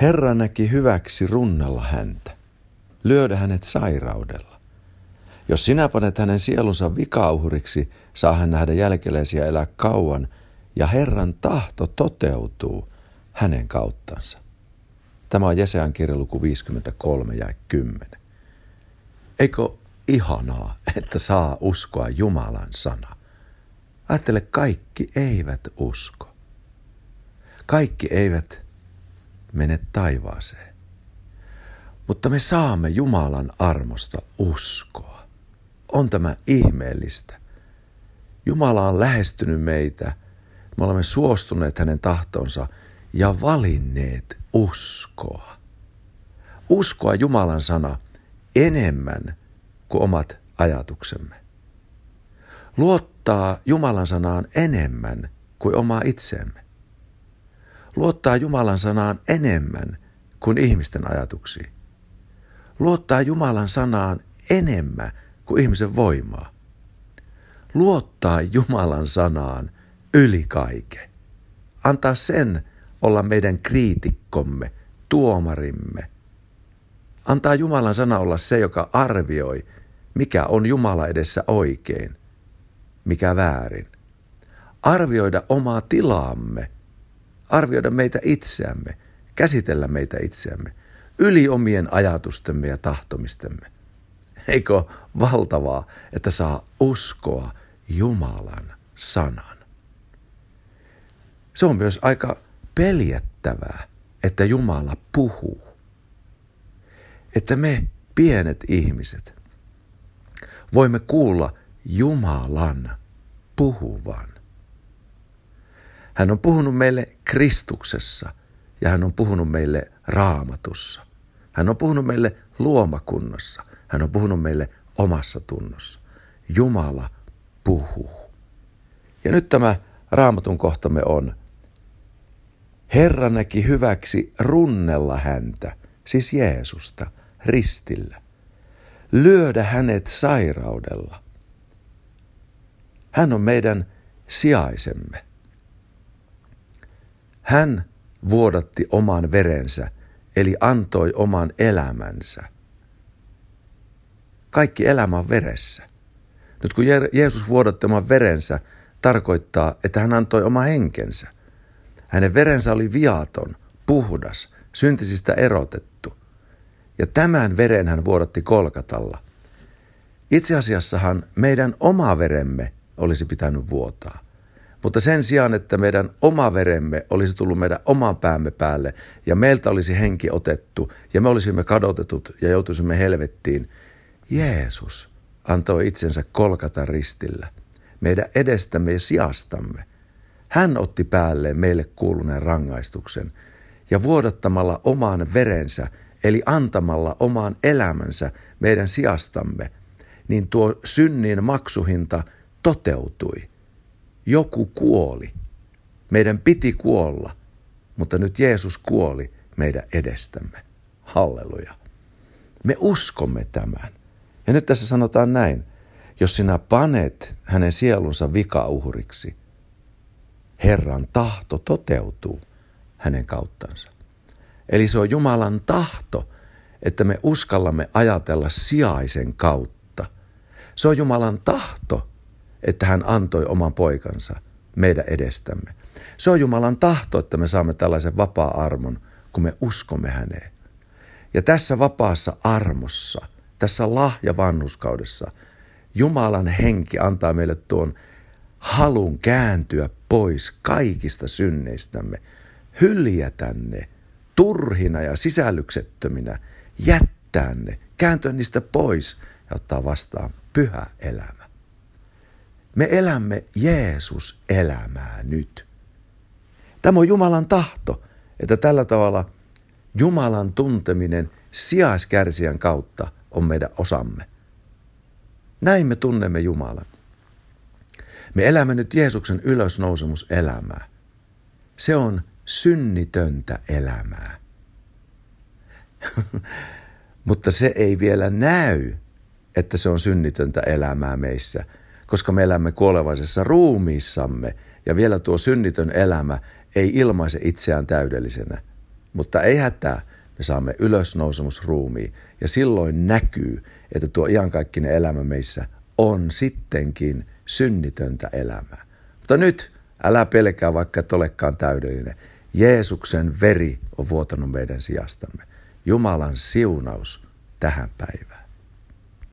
Herra näki hyväksi runnella häntä, lyödä hänet sairaudella. Jos sinä panet hänen sielunsa vikauhriksi, saa hän nähdä jälkeleesi ja elää kauan, ja Herran tahto toteutuu hänen kauttansa. Tämä on Jesajan kirja luku 53 ja 10. Eikö ihanaa, että saa uskoa Jumalan sana? Ajattele, kaikki eivät usko. Kaikki eivät mene taivaaseen. Mutta me saamme Jumalan armosta uskoa. On tämä ihmeellistä. Jumala on lähestynyt meitä. Me olemme suostuneet hänen tahtonsa ja valinneet uskoa. Uskoa Jumalan sana enemmän kuin omat ajatuksemme. Luottaa Jumalan sanaan enemmän kuin omaa itseemme. Luottaa Jumalan sanaan enemmän kuin ihmisten ajatuksiin. Luottaa Jumalan sanaan enemmän kuin ihmisen voimaa. Luottaa Jumalan sanaan yli kaiken. Antaa sen olla meidän kriitikkomme, tuomarimme. Antaa Jumalan sana olla se, joka arvioi, mikä on Jumala edessä oikein, mikä väärin. Arvioida omaa tilaamme. Arvioida meitä itseämme, käsitellä meitä itseämme, yli omien ajatustemme ja tahtomistemme. Eikö valtavaa, että saa uskoa Jumalan sanan? Se on myös aika peljättävää, että Jumala puhuu. Että me pienet ihmiset voimme kuulla Jumalan puhuvan. Hän on puhunut meille Kristuksessa ja hän on puhunut meille Raamatussa. Hän on puhunut meille luomakunnassa. Hän on puhunut meille omassa tunnossa. Jumala puhuu. Ja nyt tämä Raamatun kohtamme on: Herra näki hyväksi runnella häntä, siis Jeesusta, ristillä. Lyödä hänet sairaudella. Hän on meidän sijaisemme. Hän vuodatti oman verensä, eli antoi oman elämänsä. Kaikki elämä on veressä. Nyt kun Jeesus vuodatti oman verensä, tarkoittaa, että hän antoi oman henkensä. Hänen verensä oli viaton, puhdas, syntisistä erotettu. Ja tämän veren hän vuodatti Golgatalla. Itse asiassahan meidän oma veremme olisi pitänyt vuotaa. Mutta sen sijaan, että meidän oma veremme olisi tullut meidän oman päämme päälle ja meiltä olisi henki otettu ja me olisimme kadotetut ja joutuisimme helvettiin, Jeesus antoi itsensä Golgatan ristillä, meidän edestämme ja sijastamme. Hän otti päälleen meille kuuluneen rangaistuksen ja vuodattamalla oman verensä, eli antamalla oman elämänsä meidän sijastamme, niin tuo synnin maksuhinta toteutui. Joku kuoli. Meidän piti kuolla, mutta nyt Jeesus kuoli meidän edestämme. Halleluja. Me uskomme tämän. Ja nyt tässä sanotaan näin: jos sinä panet hänen sielunsa vikauhriksi, Herran tahto toteutuu hänen kauttansa. Eli se on Jumalan tahto, että me uskallamme ajatella sijaisen kautta. Se on Jumalan tahto, että hän antoi oman poikansa meidän edestämme. Se on Jumalan tahto, että me saamme tällaisen vapaa-armon, kun me uskomme häneen. Ja tässä vapaassa armossa, tässä lahjavanhurskaudessa, Jumalan henki antaa meille tuon halun kääntyä pois kaikista synneistämme, hyljätä ne turhina ja sisällyksettöminä, jättää ne, kääntyä niistä pois ja ottaa vastaan pyhä elämä. Me elämme Jeesus-elämää nyt. Tämä on Jumalan tahto, että tällä tavalla Jumalan tunteminen sijaiskärsijän kautta on meidän osamme. Näin me tunnemme Jumalan. Me elämme nyt Jeesuksen ylösnousemuselämää. Se on synnitöntä elämää. Mutta se ei vielä näy, että se on synnitöntä elämää meissä, koska me elämme kuolevaisessa ruumiissamme ja vielä tuo synnitön elämä ei ilmaise itseään täydellisenä. Mutta ei hätää, me saamme ylösnousemusruumiin ja silloin näkyy, että tuo iankaikkinen elämä meissä on sittenkin synnitöntä elämää. Mutta nyt älä pelkää, vaikka et olekaan täydellinen. Jeesuksen veri on vuotanut meidän sijastamme. Jumalan siunaus tähän päivään.